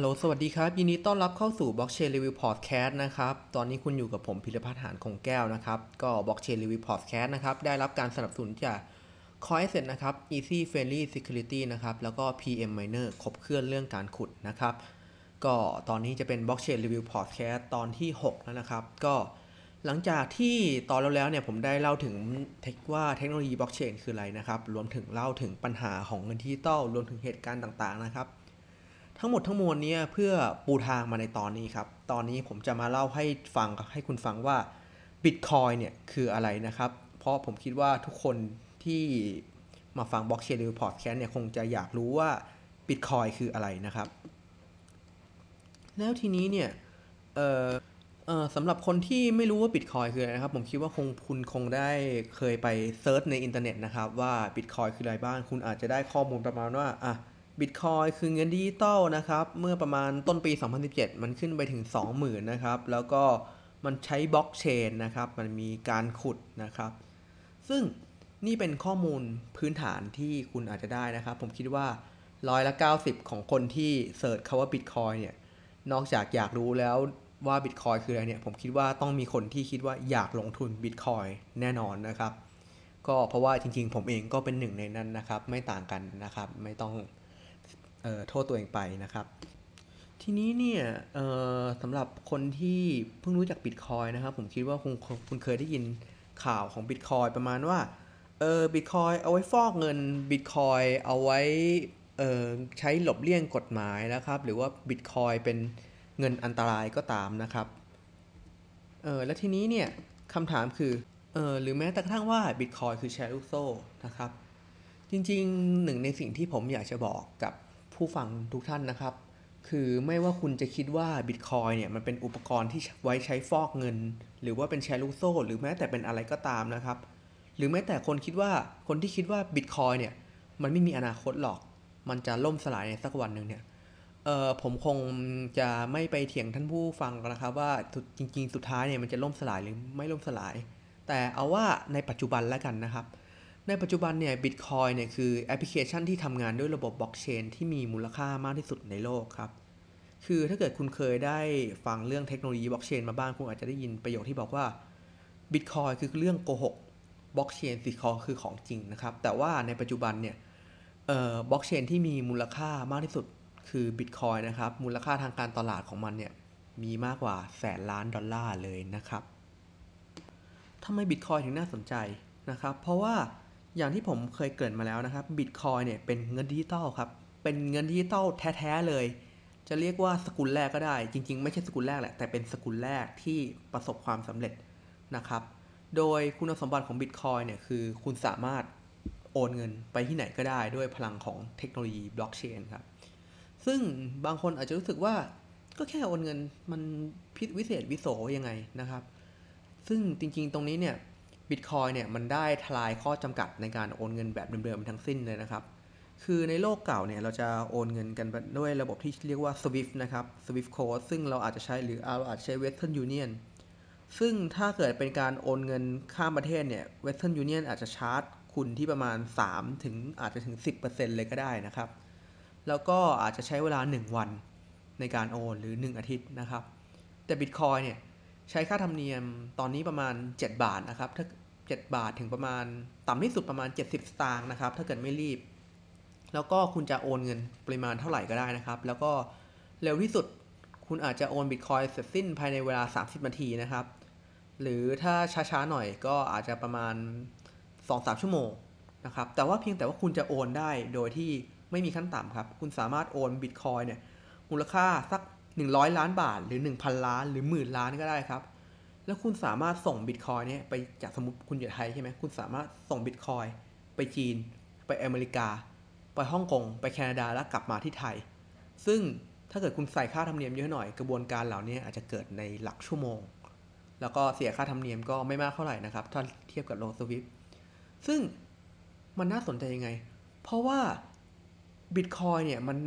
ฮัลโหลสวัสดีครับยินดีต้อนรับเข้าสู่ Blockchain Review Podcast นะครับตอนนี้คุณอยู่กับผมพิรพัฒน์หานคงแก้วนะครับก็ Blockchain Review Podcast นะครับได้รับการสนับสนุนจาก Coin Asset นะครับ Easy Friendly Security นะครับแล้วก็ PM Miner ครบเครื่องเรื่องการขุดนะครับก็ตอนนี้จะเป็น Blockchain Review Podcast ตอนที่ 6 แล้วนะครับก็หลังจากที่ตอนแล้วเนี่ยผมได้เล่าถึงว่าเทคโนโลยี Blockchain คืออะไรนะครับรวมถึงเล่าถึงปัญหาของเงินดิจิตอลรวมถึงเหตุการณ์ต่างๆนะครับทั้งหมดทั้งมวลนี้เพื่อปูทางมาในตอนนี้ครับตอนนี้ผมจะมาเล่าให้ฟังให้คุณฟังว่า Bitcoin เนี่ยคืออะไรนะครับเพราะผมคิดว่าทุกคนที่มาฟัง Blockchain Review Podcast เนี่ยคงจะอยากรู้ว่า Bitcoin คืออะไรนะครับแล้วทีนี้เนี่ยสำหรับคนที่ไม่รู้ว่า Bitcoin คืออะไรนะครับผมคิดว่าคุณคงได้เคยไปเซิร์ชในอินเทอร์เน็ตนะครับว่า Bitcoin คืออะไรบ้างคุณอาจจะได้ข้อมูลประมาณว่าอ่ะBitcoin คือเงินดิจิตอลนะครับเมื่อประมาณต้นปี 2017มันขึ้นไปถึง 20,000 นะครับแล้วก็มันใช้บล็อกเชนนะครับมันมีการขุดนะครับซึ่งนี่เป็นข้อมูลพื้นฐานที่คุณอาจจะได้นะครับผมคิดว่า90% ของคนที่เสิร์ชคำว่า Bitcoin เนี่ยนอกจากอยากรู้แล้วว่า Bitcoin คืออะไรเนี่ยผมคิดว่าต้องมีคนที่คิดว่าอยากลงทุน Bitcoin แน่นอนนะครับก็เพราะว่าจริงๆผมเองก็เป็นหนึ่งในนั้นนะครับไม่ต่างกันนะครับไม่ต้องโทษตัวเองไปนะครับทีนี้เนี่ยสำหรับคนที่เพิ่งรู้จัก Bitcoin นะครับผมคิดว่าคุณเคยได้ยินข่าวของ Bitcoin ประมาณว่าBitcoin เอาไว้ฟอกเงิน Bitcoin เอาไว้ใช้หลบเลี่ยงกฎหมายนะครับหรือว่า Bitcoin เป็นเงินอันตรายก็ตามนะครับและทีนี้เนี่ยคำถามคือหรือแม้แต่กระทั่งว่า Bitcoin คือแชร์ลูกโซ่นะครับจริงๆหนึ่งในสิ่งที่ผมอยากจะบอกกับผู้ฟังทุกท่านนะครับคือไม่ว่าคุณจะคิดว่า Bitcoin เนี่ยมันเป็นอุปกรณ์ที่ไว้ใช้ฟอกเงินหรือว่าเป็นแชร์ลูกโซ่หรือแม้แต่เป็นอะไรก็ตามนะครับหรือแม้แต่คนที่คิดว่า Bitcoin เนี่ยมันไม่มีอนาคตหรอกมันจะล่มสลายในสักวันนึงเนี่ยผมคงจะไม่ไปเถียงท่านผู้ฟังกันนะครับว่าจริงๆสุดท้ายเนี่ยมันจะล่มสลายหรือไม่ล่มสลายแต่เอาว่าในปัจจุบันแล้วกันนะครับในปัจจุบันเนี่ย Bitcoin เนี่ยคือแอปพลิเคชันที่ทำงานด้วยระบบบล็อกเชนที่มีมูลค่ามากที่สุดในโลกครับคือถ้าเกิดคุณเคยได้ฟังเรื่องเทคโนโลยีบล็อกเชนมาบ้างคุณอาจจะได้ยินประโยคที่บอกว่า Bitcoin คือเรื่องโกหกบล็อกเชนสิคือของจริงนะครับแต่ว่าในปัจจุบันเนี่ยบล็อกเชนที่มีมูลค่ามากที่สุดคือ Bitcoin นะครับมูลค่าทางการตลาดของมันเนี่ยมีมากกว่า100,000,000,000 ดอลลาร์เลยนะครับทำไม Bitcoin ถึงน่าสนใจนะครับเพราะว่าอย่างที่ผมเคยเกริ่นมาแล้วนะครับ Bitcoin เนี่ยเป็นเงินดิจิตอลครับเป็นเงินดิจิตอลแท้ๆเลยจะเรียกว่าสกุลแรกก็ได้จริงๆไม่ใช่สกุลแรกแหละแต่เป็นสกุลแรกที่ประสบความสำเร็จนะครับโดยคุณสมบัติของ Bitcoin เนี่ยคือคุณสามารถโอนเงินไปที่ไหนก็ได้ด้วยพลังของเทคโนโลยีบล็อกเชนครับซึ่งบางคนอาจจะรู้สึกว่าก็แค่โอนเงินมันพิวิเศษวิโสยังไงนะครับซึ่งจริงๆตรงนี้เนี่ยBitcoin เนี่ยมันได้ทลายข้อจำกัดในการโอนเงินแบบเดิมๆทั้งสิ้นเลยนะครับคือในโลกเก่าเนี่ยเราจะโอนเงินกันด้วยระบบที่เรียกว่า Swift นะครับ Swift Code ซึ่งเราอาจจะใช้หรือเราอาจจะใช้ Western Union ซึ่งถ้าเกิดเป็นการโอนเงินข้ามประเทศเนี่ย Western Union อาจจะชาร์จคุณที่ประมาณ3ถึงอาจจะถึง 10% เลยก็ได้นะครับแล้วก็อาจจะใช้เวลา1วันในการโอนหรือ1อาทิตย์นะครับแต่ Bitcoin เนี่ยใช้ค่าธรรมเนียมตอนนี้ประมาณ$7นะครับถ้า$7ถึงประมาณต่ำที่สุดประมาณ70 สตางค์นะครับถ้าเกิดไม่รีบแล้วก็คุณจะโอนเงินปริมาณเท่าไหร่ก็ได้นะครับแล้วก็เร็วที่สุดคุณอาจจะโอน Bitcoin เสร็จสิ้นภายในเวลา30 นาทีนะครับหรือถ้าช้าๆหน่อยก็อาจจะประมาณ 2-3 ชั่วโมงนะครับแต่ว่าเพียงแต่ว่าคุณจะโอนได้โดยที่ไม่มีขั้นต่ำครับคุณสามารถโอน Bitcoin เนี่ยมูลค่าสัก100 ล้านบาทหรือ 1,000 ล้านหรือ 10,000 ล้านก็ได้ครับแล้วคุณสามารถส่ง Bitcoin เนี่ยไปจากสมมุติคุณอยู่ไทยใช่ไหมคุณสามารถส่ง Bitcoin ไปจีนไปอเมริกาไปฮ่องกงไปแคนาดาแล้วกลับมาที่ไทยซึ่งถ้าเกิดคุณใส่ค่าธรรมเนียมเยอะหน่อยกระบวนการเหล่านี้อาจจะเกิดในหลักชั่วโมงแล้วก็เสียค่าธรรมเนียมก็ไม่มากเท่าไหร่นะครับถ้าเทียบกับโลสวิฟต์ซึ่งมันน่าสนใจยังไงเพราะว่าBitcoin เนี่ยมัน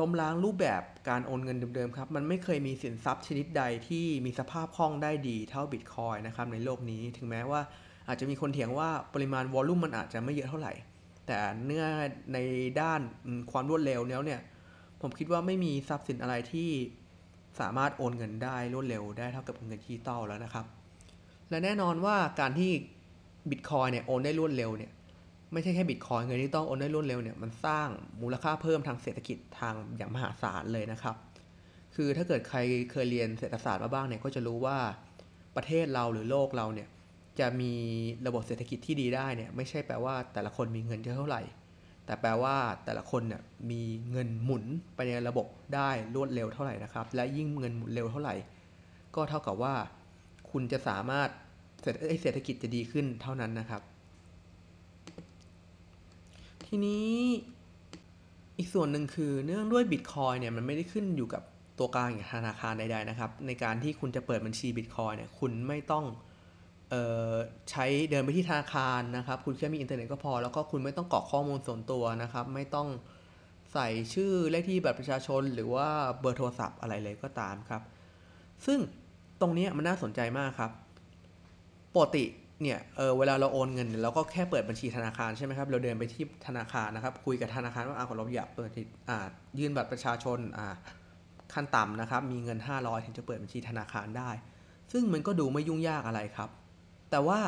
ล้มล้างรูปแบบการโอนเงินเดิมๆครับมันไม่เคยมีสินทรัพย์ชนิดใดที่มีสภาพคล่องได้ดีเท่า Bitcoin นะครับในโลกนี้ถึงแม้ว่าอาจจะมีคนเถียงว่าปริมาณวอลลุ่มมันอาจจะไม่เยอะเท่าไหร่แต่เนื่องในด้านความรวดเร็วแล้วเนี่ย ผมคิดว่าไม่มีทรัพย์สินอะไรที่สามารถโอนเงินได้รวดเร็วได้เท่ากับเงินดิจิตอลแล้วนะครับและแน่นอนว่าการที่ Bitcoin เนี่ยโอนได้รวดเร็วเนี่ยไม่ใช่แค่ Bitcoin เงินดิจิตอลโอนได้รวดเร็วเนี่ยมันสร้างมูลค่าเพิ่มทางเศรษฐกิจทางอย่างมหาศาลเลยนะครับคือถ้าเกิดใครเคยเรียนเศรษฐศาสตร์มาบ้างเนี่ยก็จะรู้ว่าประเทศเราหรือโลกเราเนี่ยจะมีระบบเศรษฐกิจที่ดีได้เนี่ยไม่ใช่แปลว่าแต่ละคนมีเงินเท่าไหร่แต่แปลว่าแต่ละคนเนี่ยมีเงินหมุนไปในระบบได้รวดเร็วเท่าไหร่นะครับและยิ่งเงินหมุนเร็วเท่าไหร่ก็เท่ากับว่าคุณจะสามารถเศรษฐกิจจะดีขึ้นเท่านั้นนะครับทีนี้อีกส่วนหนึ่งคือเนื่องด้วย Bitcoin เนี่ยมันไม่ได้ขึ้นอยู่กับตัวกลางอย่างธนาคารใดๆนะครับในการที่คุณจะเปิดบัญชี Bitcoin เนี่ยคุณไม่ต้องใช้เดินไปที่ธนาคารนะครับคุณแค่มีอินเทอร์เน็ตก็พอแล้วก็คุณไม่ต้องกรอกข้อมูลส่วนตัวนะครับไม่ต้องใส่ชื่อเลขที่บัตรประชาชนหรือว่าเบอร์โทรศัพท์อะไรเลยก็ตามครับซึ่งตรงนี้มันน่าสนใจมากครับปกติเนี่ยเวลาเราโอนเงินเราก็แค่เปิดบัญชีธนาคารใช่ไหมครับเราเดินไปที่ธนาคารนะครับคุยกับธนาคารว่าขอเราอยากเปิดยื่นบัตรประชาชนขั้นต่ำนะครับมีเงิน500ถึงจะเปิดบัญชีธนาคารได้ซึ่งมันก็ดูไม่ยุ่งยากอะไรครับแต่ว่า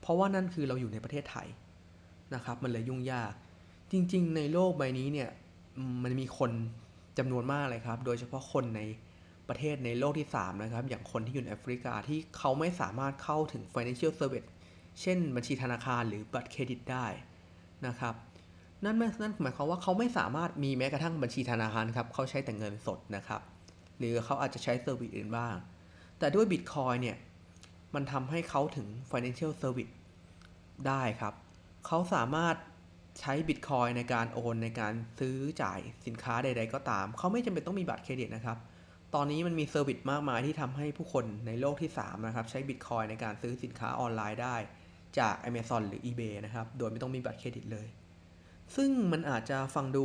เพราะว่านั่นคือเราอยู่ในประเทศไทยนะครับมันเลยยุ่งยากจริงๆในโลกใบนี้เนี่ยมันมีคนจำนวนมากเลยครับโดยเฉพาะคนในประเทศในโลกที่3นะครับอย่างคนที่อยู่ในแอฟริกาที่เขาไม่สามารถเข้าถึง financial service เช่นบัญชีธนาคารหรือบัตรเครดิตได้นะครับนั่นหมายความว่าเขาไม่สามารถมีแม้กระทั่งบัญชีธนาคารครับเขาใช้แต่เงินสดนะครับหรือเขาอาจจะใช้เซอร์วิสอื่นบ้างแต่ด้วย Bitcoin เนี่ยมันทำให้เขาถึง financial service ได้ครับเขาสามารถใช้ Bitcoin ในการโอนในการซื้อจ่ายสินค้าใดๆก็ตามเขาไม่จำเป็นต้องมีบัตรเครดิตนะครับตอนนี้มันมีเซอร์วิสมากมายที่ทำให้ผู้คนในโลกที่3นะครับใช้ Bitcoin ในการซื้อสินค้าออนไลน์ได้จาก Amazon หรือ eBay นะครับโดยไม่ต้องมีบัตรเครดิตเลยซึ่งมันอาจจะฟังดู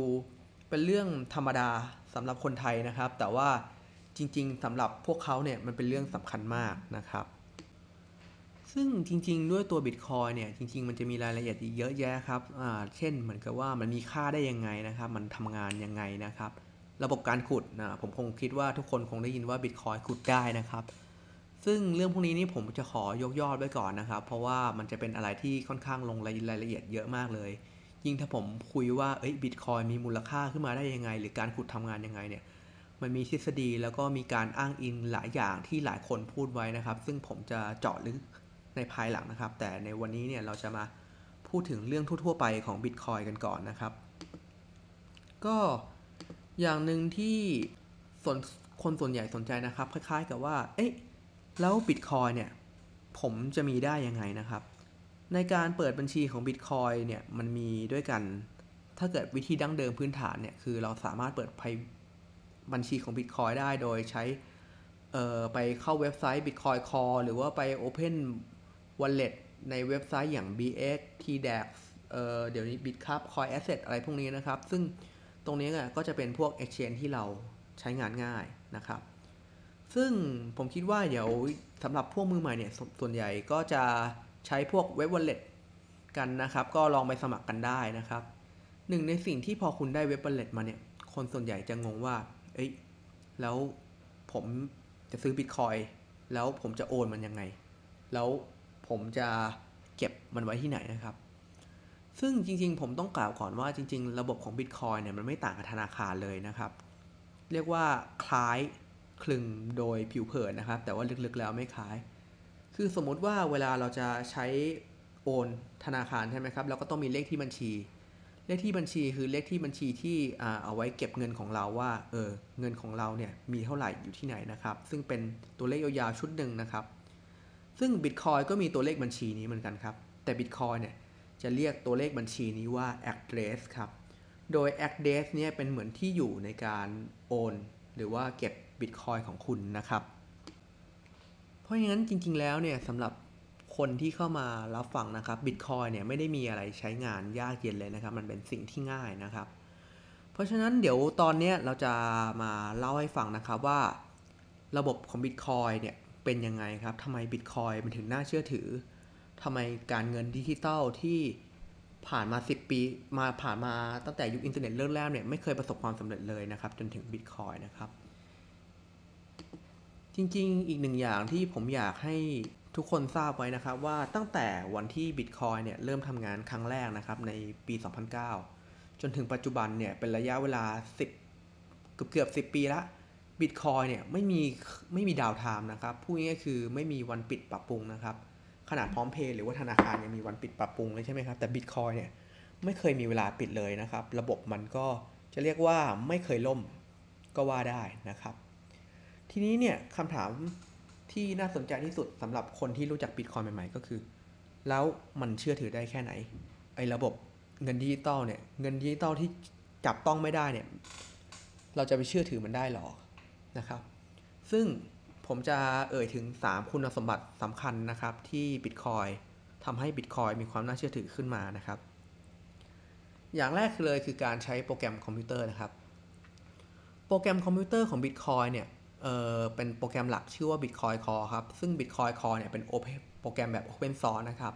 เป็นเรื่องธรรมดาสำหรับคนไทยนะครับแต่ว่าจริงๆสำหรับพวกเขาเนี่ยมันเป็นเรื่องสำคัญมากนะครับซึ่งจริงๆด้วยตัว Bitcoin เนี่ยจริงๆมันจะมีรายละเอียดอีกเยอะแยะครับเช่นเหมือนกับว่ามันมีค่าได้ยังไงนะครับมันทำงานยังไงนะครับระบบการขุดนะผมคงคิดว่าทุกคนคงได้ยินว่า Bitcoin ขุดได้นะครับซึ่งเรื่องพวกนี้นี่ผมจะขอยกยอดไว้ก่อนนะครับเพราะว่ามันจะเป็นอะไรที่ค่อนข้างลงรายละเอียดเยอะมากเลยยิ่งถ้าผมคุยว่าBitcoin มีมูลค่าขึ้นมาได้ยังไงหรือการขุดทำงานยังไงเนี่ยมันมีทฤษฎีแล้วก็มีการอ้างอิงหลายอย่างที่หลายคนพูดไว้นะครับซึ่งผมจะเจาะลึกในภายหลังนะครับแต่ในวันนี้เนี่ยเราจะมาพูดถึงเรื่องทั่วๆไปของ Bitcoin กันก่อนนะครับก็อย่างหนึ่งที่คนส่วนใหญ่สนใจนะครับคล้ายๆกับว่าแล้ว Bitcoin เนี่ยผมจะมีได้ยังไงนะครับในการเปิดบัญชีของ Bitcoin เนี่ยมันมีด้วยกันถ้าเกิดวิธีดั้งเดิมพื้นฐานเนี่ยคือเราสามารถเปิดบัญชีของ Bitcoin ได้โดยใช้ไปเข้าเว็บไซต์ Bitcoin Core หรือว่าไป Open Wallet ในเว็บไซต์อย่าง BX TDAX เดี๋ยวนี้ Bitcoin Coin Asset อะไรพวกนี้นะครับซึ่งตรงนี้ก็จะเป็นพวก exchange ที่เราใช้งานง่ายนะครับซึ่งผมคิดว่าเดี๋ยวสำหรับพวกมือใหม่เนี่ยส่วนใหญ่ก็จะใช้พวก Web Wallet กันนะครับก็ลองไปสมัครกันได้นะครับหนึ่งในสิ่งที่พอคุณได้ Web Wallet มาเนี่ยคนส่วนใหญ่จะงงว่าแล้วผมจะซื้อ Bitcoin แล้วผมจะโอนมันยังไงแล้วผมจะเก็บมันไว้ที่ไหนนะครับซึ่งจริงๆผมต้องกล่าวก่อนว่าจริงๆระบบของ Bitcoin เนี่ยมันไม่ต่างกับธนาคารเลยนะครับเรียกว่าคล้ายคลึงโดยผิวเผินนะครับแต่ว่าลึกๆแล้วไม่คล้ายคือสมมติว่าเวลาเราจะใช้โอนธนาคารใช่ไหมครับเราก็ต้องมีเลขที่บัญชีเลขที่บัญชีคือเลขที่บัญชีที่เอาไว้เก็บเงินของเราว่าเงินของเราเนี่ยมีเท่าไหร่อยู่ที่ไหนนะครับซึ่งเป็นตัวเลขยาวๆชุดหนึ่งนะครับซึ่ง Bitcoin ก็มีตัวเลขบัญชีนี้เหมือนกันครับแต่ Bitcoin เนี่ยจะเรียกตัวเลขบัญชีนี้ว่า address ครับโดย address เนี่ยเป็นเหมือนที่อยู่ในการโอนหรือว่าเก็บ Bitcoin ของคุณนะครับเพราะงั้นจริงๆแล้วเนี่ยสำหรับคนที่เข้ามารับฟังนะครับ Bitcoin เนี่ยไม่ได้มีอะไรใช้งานยากเย็นเลยนะครับมันเป็นสิ่งที่ง่ายนะครับเพราะฉะนั้นเดี๋ยวตอนนี้เราจะมาเล่าให้ฟังนะครับว่าระบบของ Bitcoin เนี่ยเป็นยังไงครับทำไม Bitcoin มันถึงน่าเชื่อถือทำไมการเงินดิจิตอลที่ ผ่านมา10ปีมาผ่านมาตั้งแต่ยุคอินเทอร์เน็ตเริ่มแรกเนี่ยไม่เคยประสบความสำเร็จเลยนะครับจนถึง Bitcoin นะครับจริงๆอีกหนึ่งอย่างที่ผมอยากให้ทุกคนทราบไว้นะครับว่าตั้งแต่วันที่ Bitcoin เนี่ยเริ่มทำงานครั้งแรกนะครับในปี 2009 จนถึงปัจจุบันเนี่ยเป็นระยะเวลาเกือบ 10 ปีละBitcoin เนี่ยไม่มีดาวไทม์นะครับพูดง่ายๆคือไม่มีวันปิดปรับปรุงนะครับขนาดพร้อมเพย์หรือว่าธนาคารยังมีวันปิดปรับปรุงเลยใช่ไหมครับแต่ Bitcoin เนี่ยไม่เคยมีเวลาปิดเลยนะครับระบบมันก็จะเรียกว่าไม่เคยล่มก็ว่าได้นะครับทีนี้เนี่ยคำถามที่น่าสนใจที่สุดสำหรับคนที่รู้จัก Bitcoin ใหม่ๆก็คือแล้วมันเชื่อถือได้แค่ไหนไอ้ระบบเงินดิจิตอลเนี่ยเงินดิจิตอลที่จับต้องไม่ได้เนี่ยเราจะไปเชื่อถือมันได้หรอนะครับซึ่งผมจะเอ่ยถึง3คุณสมบัติสำคัญนะครับที่ Bitcoin ทำให้ Bitcoin มีความน่าเชื่อถือขึ้นมานะครับอย่างแรกเลยคือการใช้โปรแกรมคอมพิวเตอร์นะครับโปรแกรมคอมพิวเตอร์ของ Bitcoin เนี่ยเป็นโปรแกรมหลักชื่อว่า Bitcoin Core ครับซึ่ง Bitcoin Core เนี่ยเป็นโปรแกรมแบบ Open Source นะครับ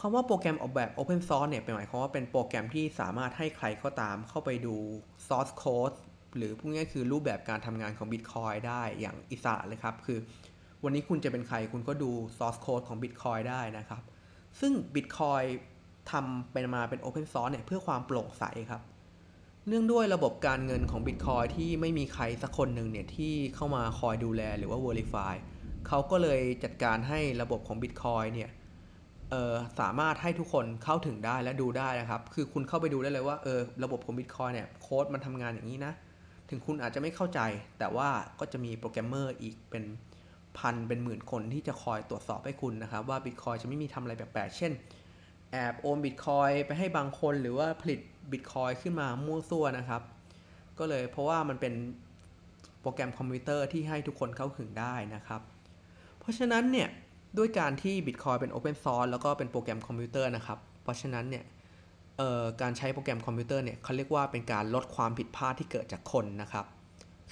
คำว่าโปรแกรมออกแบบ Open Source เนี่ยหมายความว่าเป็นโปรแกรมที่สามารถให้ใครก็ตามเข้าไปดู Source Codeหรือพูดง่ายๆคือรูปแบบการทำงานของ Bitcoin ได้อย่างอิสระเลยครับคือวันนี้คุณจะเป็นใครคุณก็ดู source code ของ Bitcoin ได้นะครับซึ่ง Bitcoin ทำเป็นมาเป็น open source เนี่ยเพื่อความโปร่งใสครับเนื่องด้วยระบบการเงินของ Bitcoin ที่ไม่มีใครสักคนหนึ่งเนี่ยที่เข้ามาคอยดูแลหรือว่า verify เขาก็เลยจัดการให้ระบบของ Bitcoin เนี่ยสามารถให้ทุกคนเข้าถึงได้และดูได้นะครับคือคุณเข้าไปดูได้เลยว่าระบบของ Bitcoin เนี่ยโค้ดมันทำงานอย่างนี้นะถึงคุณอาจจะไม่เข้าใจแต่ว่าก็จะมีโปรแกรมเมอร์อีกเป็นพันเป็นหมื่นคนที่จะคอยตรวจสอบให้คุณนะครับว่า Bitcoin จะไม่มีทำอะไรแปลกๆเช่นแอบโอน Bitcoin ไปให้บางคนหรือว่าผลิต Bitcoin ขึ้นมามั่วซั่วนะครับก็เลยเพราะว่ามันเป็นโปรแกรมคอมพิวเตอร์ที่ให้ทุกคนเข้าถึงได้นะครับเพราะฉะนั้นเนี่ยด้วยการที่ Bitcoin เป็น Open Source แล้วก็เป็นโปรแกรมคอมพิวเตอร์นะครับเพราะฉะนั้นเนี่ยการใช้โปรแกรมคอมพิวเตอร์เนี่ยเขาเรียกว่าเป็นการลดความผิดพลาดที่เกิดจากคนนะครับ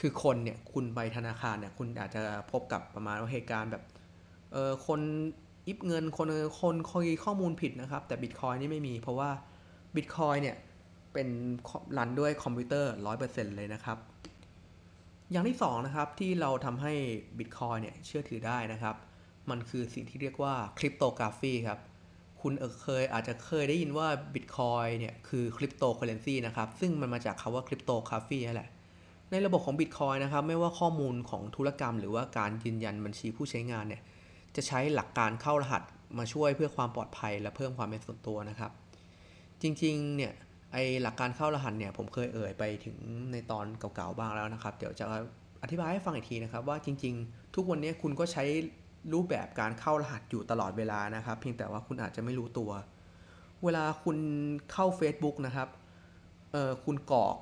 คือคนเนี่ยคุณไปธนาคารเนี่ยคุณอาจจะพบกับประมาณว่าเหตุการณ์แบบคนอิบเงินคนคุยข้อมูลผิดนะครับแต่ Bitcoin นี่ไม่มีเพราะว่า Bitcoin เนี่ยเป็นรันด้วยคอมพิวเตอร์ 100% เลยนะครับอย่างที่2นะครับที่เราทำให้ Bitcoin เนี่ยเชื่อถือได้นะครับมันคือสิ่งที่เรียกว่าคริปโตกราฟีครับคุณอาจจะเคยได้ยินว่า Bitcoin เนี่ยคือคริปโตเคอเรนซีนะครับซึ่งมันมาจากคำว่าคริปโตกราฟีแหละในระบบของ Bitcoin นะครับไม่ว่าข้อมูลของธุรกรรมหรือว่าการยืนยันบัญชีผู้ใช้งานเนี่ยจะใช้หลักการเข้ารหัสมาช่วยเพื่อความปลอดภัยและเพิ่มความเป็นส่วนตัวนะครับจริงๆเนี่ยไอหลักการเข้ารหัสเนี่ยผมเคยเอ่ยไปถึงในตอนเก่าๆบ้างแล้วนะครับเดี๋ยวจะอธิบายให้ฟังอีกทีนะครับว่าจริงๆทุกวันนี้คุณก็ใช้รูปแบบการเข้ารหัสอยู่ตลอดเวลานะครับเพียงแต่ว่าคุณอาจจะไม่รู้ตัวเวลาคุณเข้า Facebook นะครับคุณกรอก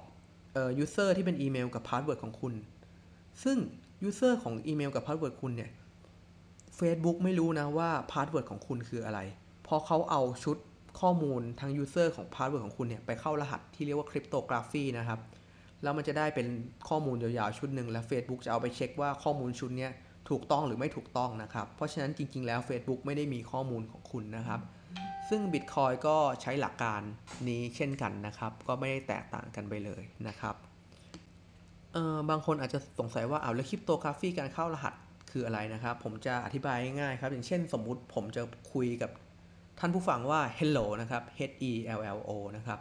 ยูเซอร์ที่เป็นอีเมลกับพาสเวิร์ดของคุณซึ่งยูเซอร์ของอีเมลกับพาสเวิร์ดคุณเนี่ย Facebook ไม่รู้นะว่าพาสเวิร์ดของคุณคืออะไรเพราะเขาเอาชุดข้อมูลทั้งยูเซอร์ของพาสเวิร์ดของคุณเนี่ยไปเข้ารหัสที่เรียกว่าคริปโตกราฟีนะครับแล้วมันจะได้เป็นข้อมูลยาวๆชุดนึงแล้ว Facebook จะเอาไปเช็คว่าข้อมูลชุดเนี้ยถูกต้องหรือไม่ถูกต้องนะครับเพราะฉะนั้นจริงๆแล้ว Facebook ไม่ได้มีข้อมูลของคุณนะครับซึ่ง Bitcoin ก็ใช้หลักการนี้เช่นกันนะครับก็ไม่ได้แตกต่างกันไปเลยนะครับบางคนอาจจะสงสัยว่าแล้วคริปโตกราฟีการเข้ารหัสคืออะไรนะครับผมจะอธิบายง่ายๆครับอย่างเช่นสมมุติผมจะคุยกับท่านผู้ฟังว่า hello นะครับ hello นะครับ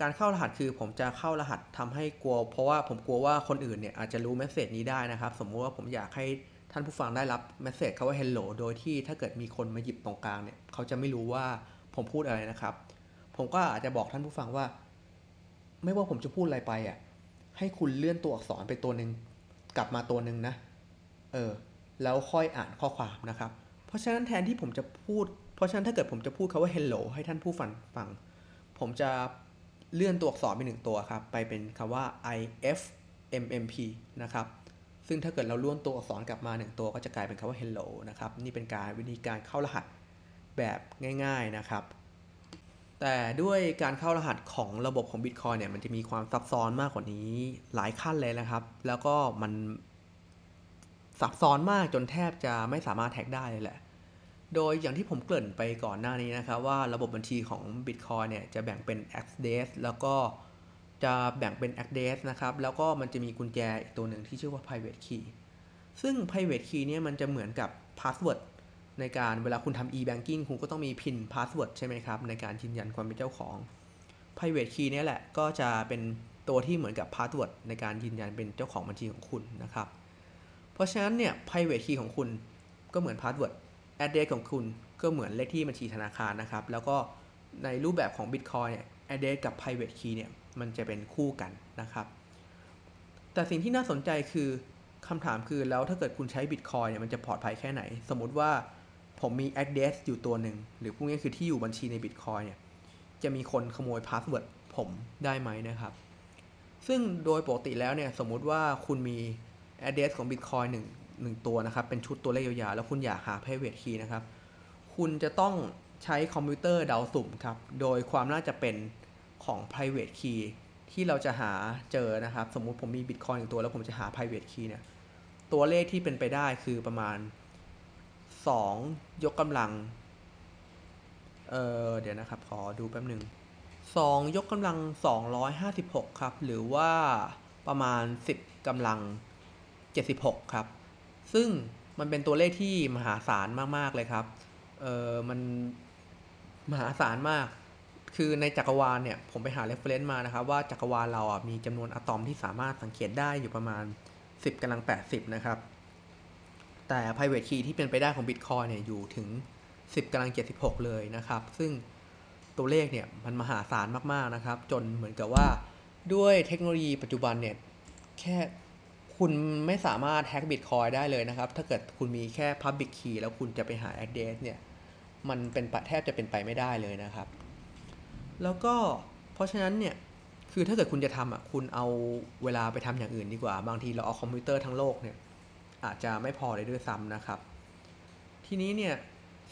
การเข้ารหัสคือผมจะเข้ารหัสทำให้กลัวเพราะว่าผมกลัวว่าคนอื่นเนี่ยอาจจะรู้เมสเสจนี้ได้นะครับสมมุติว่าผมอยากให้ท่านผู้ฟังได้รับเมสเสจเขาว่า hello โดยที่ถ้าเกิดมีคนมาหยิบตรงกลางเนี่ยเขาจะไม่รู้ว่าผมพูดอะไรนะครับผมก็อาจจะบอกท่านผู้ฟังว่าไม่ว่าผมจะพูดอะไรไปอ่ะให้คุณเลื่อนตัวอักษรไปตัวนึงกลับมาตัวนึงนะแล้วค่อยอ่านข้อความนะครับเพราะฉะนั้นแทนที่ผมจะพูดเพราะฉะนั้นถ้าเกิดผมจะพูดเขาว่า hello ให้ท่านผู้ฟังฟังผมจะเลื่อนตัวอักษรไปหนึ่งตัวครับไปเป็นคำว่า IFMMP นะครับซึ่งถ้าเกิดเราล้วนตัวอักษรกลับมา1ตัวก็จะกลายเป็นคำว่า Hello นะครับนี่เป็นการวิธีการเข้ารหัสแบบง่ายๆนะครับแต่ด้วยการเข้ารหัสของระบบของ Bitcoin เนี่ยมันจะมีความซับซ้อนมากกว่านี้หลายขั้นเลยนะครับแล้วก็มันซับซ้อนมากจนแทบจะไม่สามารถแฮกได้เลยแหละ โดยอย่างที่ผมเกริ่นไปก่อนหน้านี้นะครับว่าระบบบัญชีของ Bitcoin เนี่ยจะแบ่งเป็น address แล้วก็จะแบ่งเป็น address นะครับแล้วก็มันจะมีกุญแจอีกตัวหนึ่งที่ชื่อว่า private key ซึ่ง private key เนี่ยมันจะเหมือนกับ password ในการเวลาคุณทำ e-banking คุณก็ต้องมี pin password ใช่ไหมครับในการยืนยันความเป็นเจ้าของ private key เนี่ยแหละก็จะเป็นตัวที่เหมือนกับ password ในการยืนยันเป็นเจ้าของบัญชีของคุณนะครับเพราะฉะนั้นเนี่ย private key ของคุณก็เหมือน password address ของคุณก็เหมือนเลขที่บัญชีธนาคารนะครับแล้วก็ในรูปแบบของ Bitcoin เนี่ย address กับ private key เนี่ยมันจะเป็นคู่กันนะครับแต่สิ่งที่น่าสนใจคือคำถามคือแล้วถ้าเกิดคุณใช้ Bitcoin เนี่ยมันจะปลอดภัยแค่ไหนสมมติว่าผมมี address อยู่ตัวหนึ่งหรือพวกนี้คือที่อยู่บัญชีใน Bitcoin เนี่ยจะมีคนขโมย password ผมได้ไหมนะครับซึ่งโดยปกติแล้วเนี่ยสมมติว่าคุณมี address ของ Bitcoin 1ตัวนะครับเป็นชุดตัวเลขยาวๆแล้วคุณอยากหา private key นะครับคุณจะต้องใช้คอมพิวเตอร์เดาสุ่มครับโดยความน่าจะเป็นของ private key ที่เราจะหาเจอนะครับสมมุติผมมี Bitcoin 1ตัวแล้วผมจะหา private key เนี่ยตัวเลขที่เป็นไปได้คือประมาณ2ยกกำลังเดี๋ยวนะครับขอดูแป๊บนึง2ยกกำลัง256ครับหรือว่าประมาณ10กำลัง76ครับซึ่งมันเป็นตัวเลขที่มหาศาลมากๆเลยครับมันมหาศาลมากคือในจักรวาลเนี่ยผมไปหา reference มานะครับว่าจักรวาลเราอ่ะมีจำนวนอะตอมที่สามารถสังเกตได้อยู่ประมาณ10⁻80นะครับแต่ private key ที่เป็นไปได้ของ Bitcoin เนี่ยอยู่ถึง10⁻76เลยนะครับซึ่งตัวเลขเนี่ยมันมหาศาลมากๆนะครับจนเหมือนกับว่าด้วยเทคโนโลยีปัจจุบันเนี่ยแค่คุณไม่สามารถแฮก Bitcoin ได้เลยนะครับถ้าเกิดคุณมีแค่ Public Key แล้วคุณจะไปหา address เนี่ยมันเป็นแทบจะเป็นไปไม่ได้เลยนะครับแล้วก็เพราะฉะนั้นเนี่ยคือถ้าเกิดคุณจะทำอ่ะคุณเอาเวลาไปทำอย่างอื่นดีกว่าบางทีเราเอาคอมพิวเตอร์ทั้งโลกเนี่ยอาจจะไม่พอเลยด้วยซ้ำนะครับทีนี้เนี่ย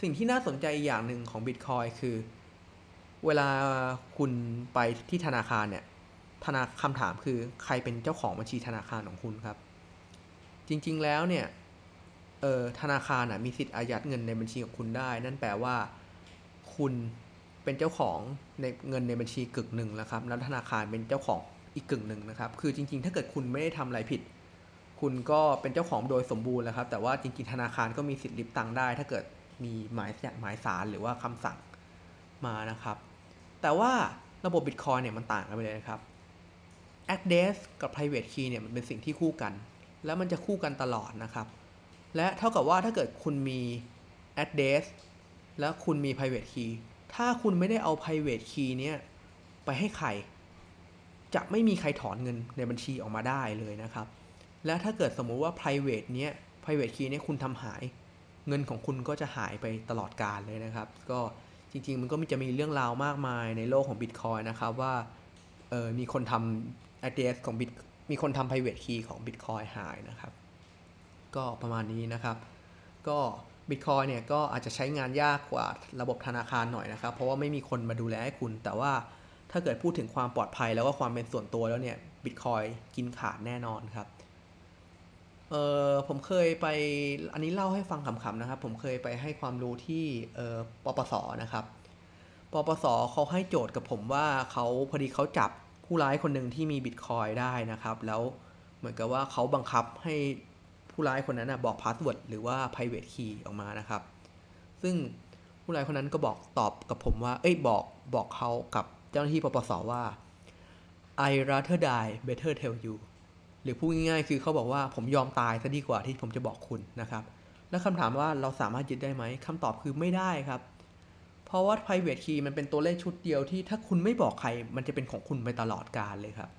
สิ่งที่น่าสนใจอย่างหนึ่งของ Bitcoin คือเวลาคุณไปที่ธนาคารเนี่ยคำถามคือใครเป็นเจ้าของบัญชีธนาคารของคุณครับจริงๆแล้วเนี่ยธนาคารมีสิทธิ์อายัดเงินในบัญชีของคุณได้นั่นแปลว่าคุณเป็นเจ้าของในเงินในบัญชีกึ่งหนึ่งแล้วครับแล้วธนาคารเป็นเจ้าของอีกกึ่งหนึ่งนะครับคือจริงๆถ้าเกิดคุณไม่ได้ทำอะไรผิดคุณก็เป็นเจ้าของโดยสมบูรณ์แล้วครับแต่ว่าจริงๆธนาคารก็มีสิทธิ์ริบตังค์ได้ถ้าเกิดมีหมายศาลหรือว่าคำสั่งมานะครับแต่ว่าระบบ Bitcoin เนี่ยมันต่างกันไปเลยนะครับ address กับ private key เนี่ยมันเป็นสิ่งที่คู่กันแล้วมันจะคู่กันตลอดนะครับและเท่ากับว่าถ้าเกิดคุณมี address แล้วคุณมี private keyถ้าคุณไม่ได้เอา private key เนี่ยไปให้ใครจะไม่มีใครถอนเงินในบัญชีออกมาได้เลยนะครับและถ้าเกิดสมมุติว่า private key เนี่ยคุณทำหายเงินของคุณก็จะหายไปตลอดกาลเลยนะครับก็จริงๆมันก็จะมีเรื่องราวมากมายในโลกของ Bitcoin นะครับว่ามีคนทำ address ของ มีคนทำ private key ของ Bitcoin หายนะครับก็ประมาณนี้นะครับก็Bitcoin เนี่ยก็อาจจะใช้งานยากกว่าระบบธนาคารหน่อยนะครับเพราะว่าไม่มีคนมาดูแลให้คุณแต่ว่าถ้าเกิดพูดถึงความปลอดภัยแล้วก็ความเป็นส่วนตัวแล้วเนี่ย Bitcoin กินขาดแน่นอนครับผมเคยไปอันนี้เล่าให้ฟังขำๆนะครับผมเคยไปให้ความรู้ที่ปปส.นะครับปปส.เขาให้โจทย์กับผมว่าเขาพอดีเขาจับผู้ร้ายคนหนึ่งที่มี Bitcoin ได้นะครับแล้วเหมือนกับว่าเขาบังคับให้ผู้ร้ายคนนั้นนะบอกพาสเวิร์ดหรือว่า private key ออกมานะครับซึ่งผู้ร้ายคนนั้นก็บอกตอบกับผมว่าบอกเขากับเจ้าหน้าที่ปปสว่า I rather die better tell you หรือพูดง่ายๆคือเขาบอกว่าผมยอมตายซะดีกว่าที่ผมจะบอกคุณนะครับแล้วคำถามว่าเราสามารถยึดได้ไหมคำตอบคือไม่ได้ครับเพราะว่า private key มันเป็นตัวเลขชุดเดียวที่ถ้าคุณไม่บอกใครมันจะเป็นของคุณไปตลอดกาลเลยครับ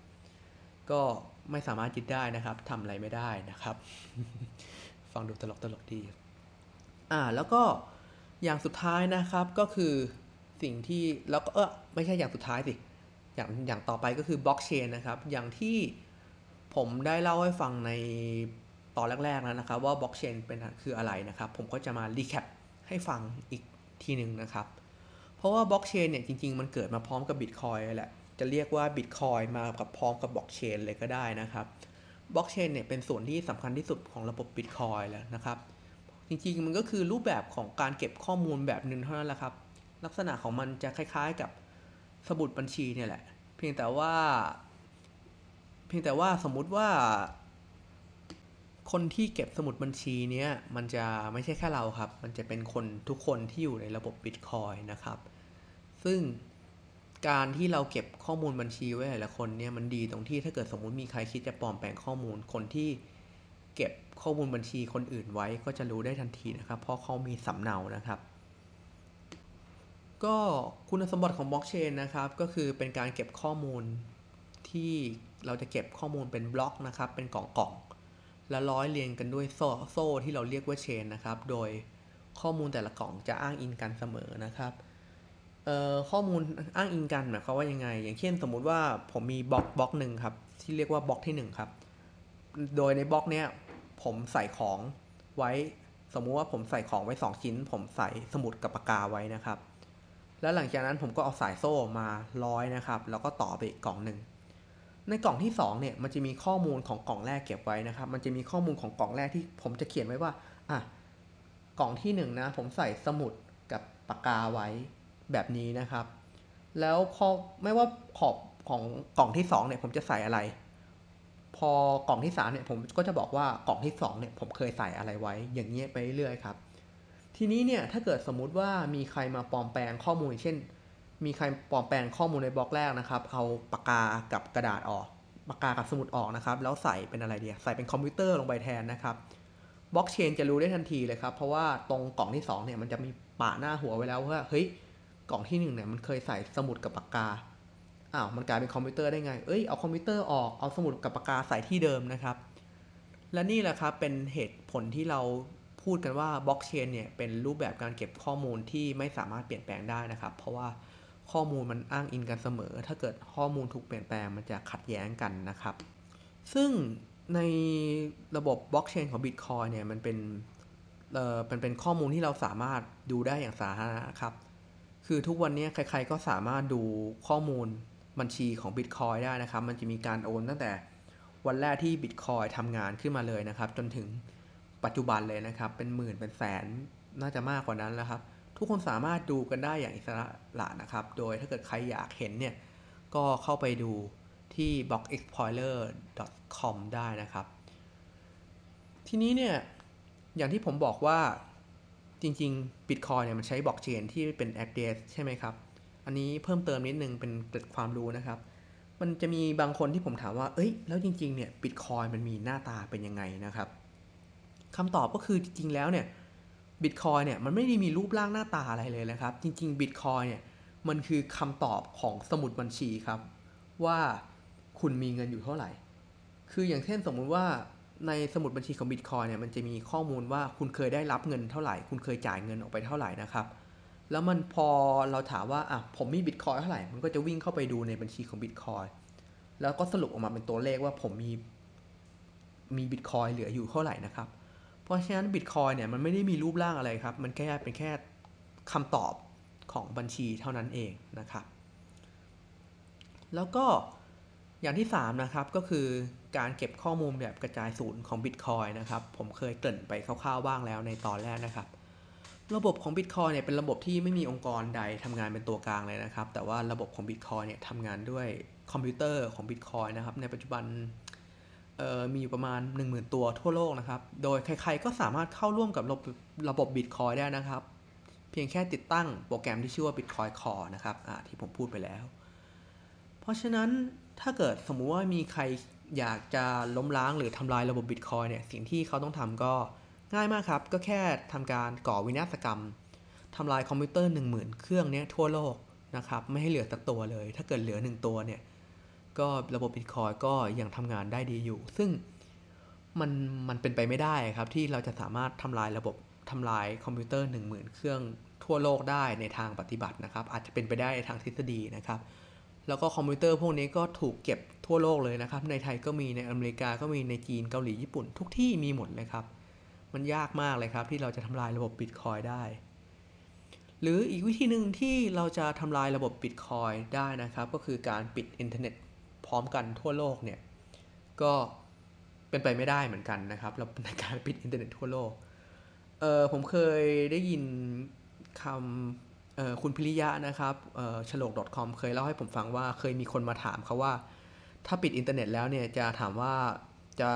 ก็ไม่สามารถยึดได้นะครับทำอะไรไม่ได้นะครับฟังดูตลกดีแล้วก็อย่างสุดท้ายนะครับก็คือสิ่งที่แล้วก็ไม่ใช่อย่างสุดท้ายสิอย่างต่อไปก็คือบล็อกเชนนะครับอย่างที่ผมได้เล่าให้ฟังในตอนแรกๆนะครับว่าบล็อกเชนคืออะไรนะครับผมก็จะมารีแคปให้ฟังอีกทีนึงนะครับเพราะว่าบล็อกเชนเนี่ยจริงๆมันเกิดมาพร้อมกับ Bitcoin แหละจะเรียกว่า Bitcoin มากับพร้อมกับบล็อกเชนเลยก็ได้นะครับบล็อกเชนเนี่ยเป็นส่วนที่สำคัญที่สุดของระบบ Bitcoin แล้วนะครับ จริงๆมันก็คือรูปแบบของการเก็บข้อมูลแบบหนึ่งเท่านั้นแหละครับลักษณะของมันจะคล้ายๆกับสมุดบัญชีเนี่ยแหละเพียงแต่ว่าสมมุติว่าคนที่เก็บสมุดบัญชีเนี้ยมันจะไม่ใช่แค่เราครับมันจะเป็นคนทุกคนที่อยู่ในระบบ Bitcoin นะครับซึ่งการที่เราเก็บข้อมูลบัญชีไว้หลายคนเนี่ยมันดีตรงที่ถ้าเกิดสมมุติมีใครคิดจะปลอมแปลงข้อมูลคนที่เก็บข้อมูลบัญชีคนอื่นไว้ก็จะรู้ได้ทันทีนะครับเพราะเขามีสำเนานะครับก็คุณสมบัติของบล็อกเชนนะครับก็คือเป็นการเก็บข้อมูลที่เราจะเก็บข้อมูลเป็นบล็อกนะครับเป็นกล่องๆและร้อยเรียงกันด้วยโซ่ที่เราเรียกว่าเชนนะครับโดยข้อมูลแต่ละกล่องจะอ้างอิงกันเสมอนะครับข้อมูลอ้างอิงกันหมายความว่ายังไงอย่างเช่นสมมุติว่าผมมีบล็อกนึงครับที่เรียกว่าบล็อกที่1ครับโดยในบล็อกเนี้ยผมใส่ของไว้สมมุติว่าผมใส่ของไว้2ชิ้นผมใส่สมุดกับปากกาไว้นะครับแล้วหลังจากนั้นผมก็เอาสายโซ่มาร้อยนะครับแล้วก็ต่อไปอีกกล่องนึงในกล่องที่2เนี่ยมันจะมีข้อมูลของกล่องแรกเก็บไว้นะครับมันจะมีข้อมูลของกล่องแรกที่ผมจะเขียนไว้ว่าอ่ะกล่องที่1นะผมใส่สมุดกับปากกาไว้แบบนี้นะครับแล้วพอไม่ว่าขอบของกล่องที่2เนี่ยผมจะใส่อะไรพอกล่องที่3เนี่ยผมก็จะบอกว่ากล่องที่2เนี่ยผมเคยใส่อะไรไว้อย่างเงี้ยไปเรื่อยๆครับทีนี้เนี่ยถ้าเกิดสมมุติว่ามีใครมาปลอมแปลงข้อมูลเช่นมีใครปลอมแปลงข้อมูลในบล็อกแรกนะครับเอาปากกากับกระดาษออกปากกากับสมุดออกนะครับแล้วใส่เป็นอะไรดีใส่เป็นคอมพิวเตอร์ลงไปแทนนะครับบล็อกเชนจะรู้ได้ทันทีเลยครับเพราะว่าตรงกล่องที่2เนี่ยมันจะมีปะหน้าหัวไว้แล้วว่าเฮ้ยกล่องที่1เนี่ยมันเคยใส่สมุดกับปากกาอ้าวมันกลายเป็นคอมพิวเตอร์ได้ไงเอ้ยเอาคอมพิวเตอร์ออกเอาสมุดกับปากกาใส่ที่เดิมนะครับและนี่แหละครับเป็นเหตุผลที่เราพูดกันว่าบล็อกเชนเนี่ยเป็นรูปแบบการเก็บข้อมูลที่ไม่สามารถเปลี่ยนแปลงได้นะครับเพราะว่าข้อมูลมันอ้างอิงกันเสมอถ้าเกิดข้อมูลถูกเปลี่ยนแปลงมันจะขัดแย้งกันนะครับซึ่งในระบบบล็อกเชนของ Bitcoin เนี่ยมันเป็นข้อมูลที่เราสามารถดูได้อย่างสาธารณะครับคือทุกวันนี้ใครๆก็สามารถดูข้อมูลบัญชีของ Bitcoin ได้นะครับมันจะมีการโอนตั้งแต่วันแรกที่ Bitcoin ทำงานขึ้นมาเลยนะครับจนถึงปัจจุบันเลยนะครับเป็นหมื่นเป็นแสนน่าจะมากกว่านั้นแล้วครับทุกคนสามารถดูกันได้อย่างอิสระนะครับโดยถ้าเกิดใครอยากเห็นเนี่ยก็เข้าไปดูที่ blockexplorer.com ได้นะครับทีนี้เนี่ยอย่างที่ผมบอกว่าจริงๆ Bitcoin เนี่ยมันใช้บล็อกเชนที่เป็น address ใช่ไหมครับอันนี้เพิ่มเติมนิดนึงเป็นเกร็ดความรู้นะครับมันจะมีบางคนที่ผมถามว่าเอ้ยแล้วจริงๆเนี่ย Bitcoin มันมีหน้าตาเป็นยังไงนะครับคำตอบก็คือจริงๆแล้วเนี่ย Bitcoin เนี่ยมันไม่ได้มีรูปร่างหน้าตาอะไรเลยนะครับจริงๆ Bitcoin เนี่ยมันคือคำตอบของสมุดบัญชีครับว่าคุณมีเงินอยู่เท่าไหร่คืออย่างเช่นสมมุติว่าในสมุดบัญชีของ Bitcoin เนี่ยมันจะมีข้อมูลว่าคุณเคยได้รับเงินเท่าไหร่คุณเคยจ่ายเงินออกไปเท่าไหร่นะครับแล้วมันพอเราถามว่าอ่ะผมมี Bitcoin เท่าไหร่มันก็จะวิ่งเข้าไปดูในบัญชีของ Bitcoin แล้วก็สรุปออกมาเป็นตัวเลขว่าผมมี Bitcoin เหลืออยู่เท่าไหร่นะครับเพราะฉะนั้น Bitcoin เนี่ยมันไม่ได้มีรูปร่างอะไรครับมันแค่เป็นแค่คำตอบของบัญชีเท่านั้นเองนะครับแล้วก็อย่างที่3นะครับก็คือการเก็บข้อมูลแบบกระจายศูนย์ของ Bitcoin นะครับผมเคยเกริ่นไปคร่าวๆบ้างแล้วในตอนแรกนะครับระบบของ Bitcoin เนี่ยเป็นระบบที่ไม่มีองค์กรใดทำงานเป็นตัวกลางเลยนะครับแต่ว่าระบบของ Bitcoin เนี่ยทำงานด้วยคอมพิวเตอร์ของ Bitcoin นะครับในปัจจุบันมีอยู่ประมาณ 10,000 ตัวทั่วโลกนะครับโดยใครๆก็สามารถเข้าร่วมกับระบบ Bitcoin ได้นะครับเพียงแค่ติดตั้งโปรแกรมที่ชื่อว่า Bitcoin Core นะครับที่ผมพูดไปแล้วเพราะฉะนั้นถ้าเกิดสมมุติว่ามีใครอยากจะล้มล้างหรือทำลายระบบ Bitcoin เนี่ยสิ่งที่เขาต้องทำก็ง่ายมากครับก็แค่ทำการก่อวินาศกรรมทำลายคอมพิวเตอร์ 10,000 เครื่องเนี่ยทั่วโลกนะครับไม่ให้เหลือสักตัวเลยถ้าเกิดเหลือ1ตัวเนี่ยก็ระบบ Bitcoin ก็ยังทำงานได้ดีอยู่ซึ่งมันเป็นไปไม่ได้ครับที่เราจะสามารถทำลายคอมพิวเตอร์ 10,000 เครื่องทั่วโลกได้ในทางปฏิบัตินะครับอาจจะเป็นไปได้ในทางทฤษฎีนะครับแล้วก็คอมพิวเตอร์พวกนี้ก็ถูกเก็บทั่วโลกเลยนะครับในไทยก็มีในอเมริกาก็มีในจีนเกาหลีญี่ปุ่นทุกที่มีหมดเลยครับมันยากมากเลยครับที่เราจะทำลายระบบ Bitcoin ได้หรืออีกวิธีนึงที่เราจะทำลายระบบ Bitcoin ได้นะครับก็คือการปิดอินเทอร์เน็ตพร้อมกันทั่วโลกเนี่ยก็เป็นไปไม่ได้เหมือนกันนะครับในการปิดอินเทอร์เน็ตทั่วโลก ผมเคยได้ยินคำคุณพิริยะนะครับฉลก .com เคยเล่าให้ผมฟังว่าเคยมีคนมาถามเขาว่าถ้าปิดอินเทอร์เน็ตแล้วเนี่ยจะถามว่าจะ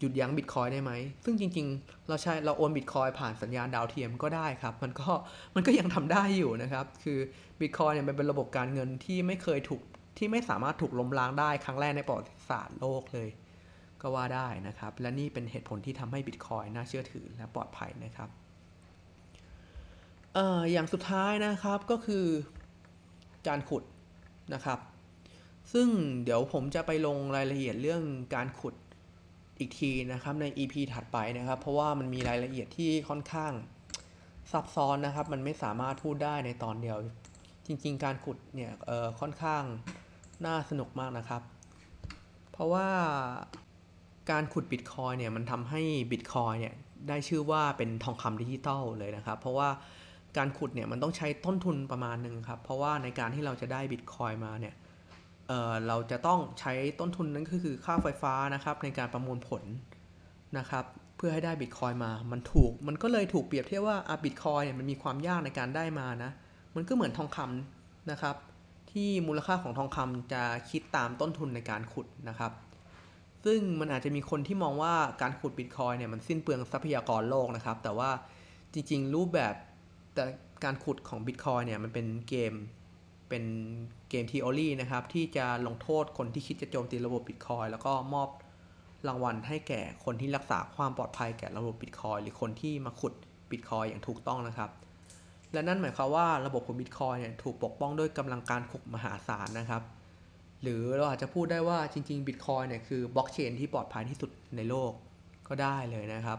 หยุดยั้งบิตคอยได้ไหมซึ่งจริงๆเราโอนบิตคอยผ่านสัญญาณดาวเทียมก็ได้ครับมันก็ยังทำได้อยู่นะครับคือบิตคอยเนี่ยมันเป็นระบบการเงินที่ไม่สามารถถูกล้มล้างได้ครั้งแรกในประวัติศาสตร์โลกเลยก็ว่าได้นะครับและนี่เป็นเหตุผลที่ทำให้บิตคอยน่าเชื่อถือและปลอดภัยนะครับอย่างสุดท้ายนะครับก็คือการขุดนะครับซึ่งเดี๋ยวผมจะไปลงรายละเอียดเรื่องการขุดอีกทีนะครับใน EP ถัดไปนะครับเพราะว่ามันมีรายละเอียดที่ค่อนข้างซับซ้อนนะครับมันไม่สามารถพูดได้ในตอนเดียวจริงๆการขุดเนี่ยค่อนข้างน่าสนุกมากนะครับเพราะว่าการขุดบิตคอยเนี่ยมันทำให้บิตคอยเนี่ยได้ชื่อว่าเป็นทองคำดิจิตอลเลยนะครับเพราะว่าการขุดเนี่ยมันต้องใช้ต้นทุนประมาณนึงครับเพราะว่าในการที่เราจะได้บิตคอยมาเนี่ยเราจะต้องใช้ต้นทุนนั้นก็คือค่าไฟฟ้านะครับในการประมวลผลนะครับเพื่อให้ได้บิตคอยมามันถูกมันก็เลยถูกเปรียบเทียบว่าบิตคอยเนี่ยมันมีความยากในการได้มานะมันก็เหมือนทองคำนะครับที่มูลค่าของทองคำจะคิดตามต้นทุนในการขุดนะครับซึ่งมันอาจจะมีคนที่มองว่าการขุดบิตคอยเนี่ยมันสิ้นเปลืองทรัพยากรโลกนะครับแต่ว่าจริงๆรูปแบบแต่การขุดของบิตคอยเนี่ยมันเป็นเกมทีโอรีนะครับที่จะลงโทษคนที่คิดจะโจมตีระบบบิตคอยแล้วก็มอบรางวัลให้แก่คนที่รักษาความปลอดภัยแก่ระบบบิตคอยหรือคนที่มาขุดบิตคอยอย่างถูกต้องนะครับและนั่นหมายความว่าระบบของบิตคอยเนี่ยถูกปกป้องด้วยกำลังการขุดมหาศาลนะครับหรือเราอาจจะพูดได้ว่าจริงๆบิตคอยเนี่ยคือบล็อกเชนที่ปลอดภัยที่สุดในโลกก็ได้เลยนะครับ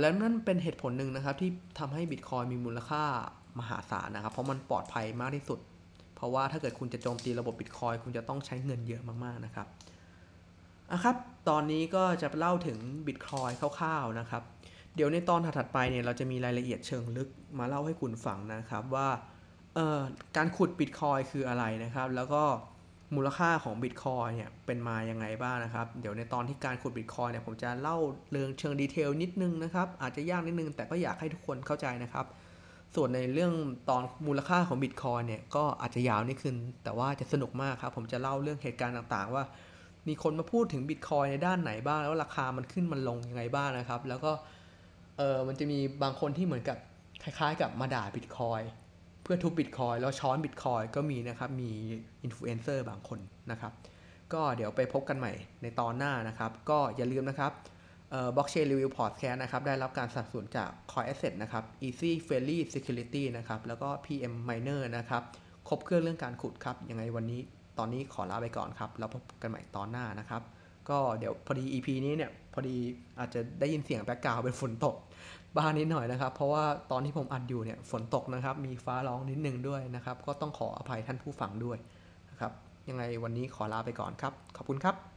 และนั่นเป็นเหตุผลหนึ่งนะครับที่ทำให้บิตคอยมีมูลค่ามหาศาลนะครับเพราะมันปลอดภัยมากที่สุดเพราะว่าถ้าเกิดคุณจะโจมตีระบบบิตคอยคุณจะต้องใช้เงินเยอะมากๆนะครับครับตอนนี้ก็จะเล่าถึงบิตคอยคร่าวๆนะครับเดี๋ยวในตอนถัดไปเนี่ยเราจะมีรายละเอียดเชิงลึกมาเล่าให้คุณฟังนะครับว่าการขุดบิตคอยคืออะไรนะครับแล้วก็มูลค่าของบิตคอยเนี่ยเป็นมายังไงบ้างนะครับเดี๋ยวในตอนที่การขุดบิตคอยเนี่ยผมจะเล่าเชิงดีเทลนิดนึงนะครับอาจจะยากนิดนึงแต่ก็อยากให้ทุกคนเข้าใจนะครับส่วนในเรื่องตอนมูลค่าของบิตคอยเนี่ยก็อาจจะยาวนิดนึงแต่ว่าจะสนุกมากครับผมจะเล่าเรื่องเหตุการณ์ต่างๆว่ามีคนมาพูดถึงบิตคอยในด้านไหนบ้างแล้วราคามันขึ้นมันลงยังไงบ้างนะครับแล้วก็มันจะมีบางคนที่เหมือนกับคล้ายๆกับมาด่าบิตคอยเพื่อทุบบิตคอยแล้วช้อนบิตคอยก็มีนะครับมีอินฟลูเอนเซอร์บางคนนะครับก็เดี๋ยวไปพบกันใหม่ในตอนหน้านะครับก็อย่าลืมนะครับblockchain review podcast นะครับได้รับการสนับสนุนจาก Coin Asset นะครับ easy friendly security นะครับแล้วก็ PM Miner นะครับครบเครื่องเรื่องการขุดครับยังไงวันนี้ตอนนี้ขอลาไปก่อนครับแล้วพบกันใหม่ตอนหน้านะครับก็เดี๋ยวพอดี EP นี้เนี่ยพอดีอาจจะได้ยินเสียงแบ็คกราวด์เป็นฝนตกบ้างนิดหน่อยนะครับเพราะว่าตอนที่ผมอัดอยู่เนี่ยฝนตกนะครับมีฟ้าร้องนิดนึงด้วยนะครับก็ต้องขออภัยท่านผู้ฟังด้วยนะครับยังไงวันนี้ขอลาไปก่อนครับขอบคุณครับ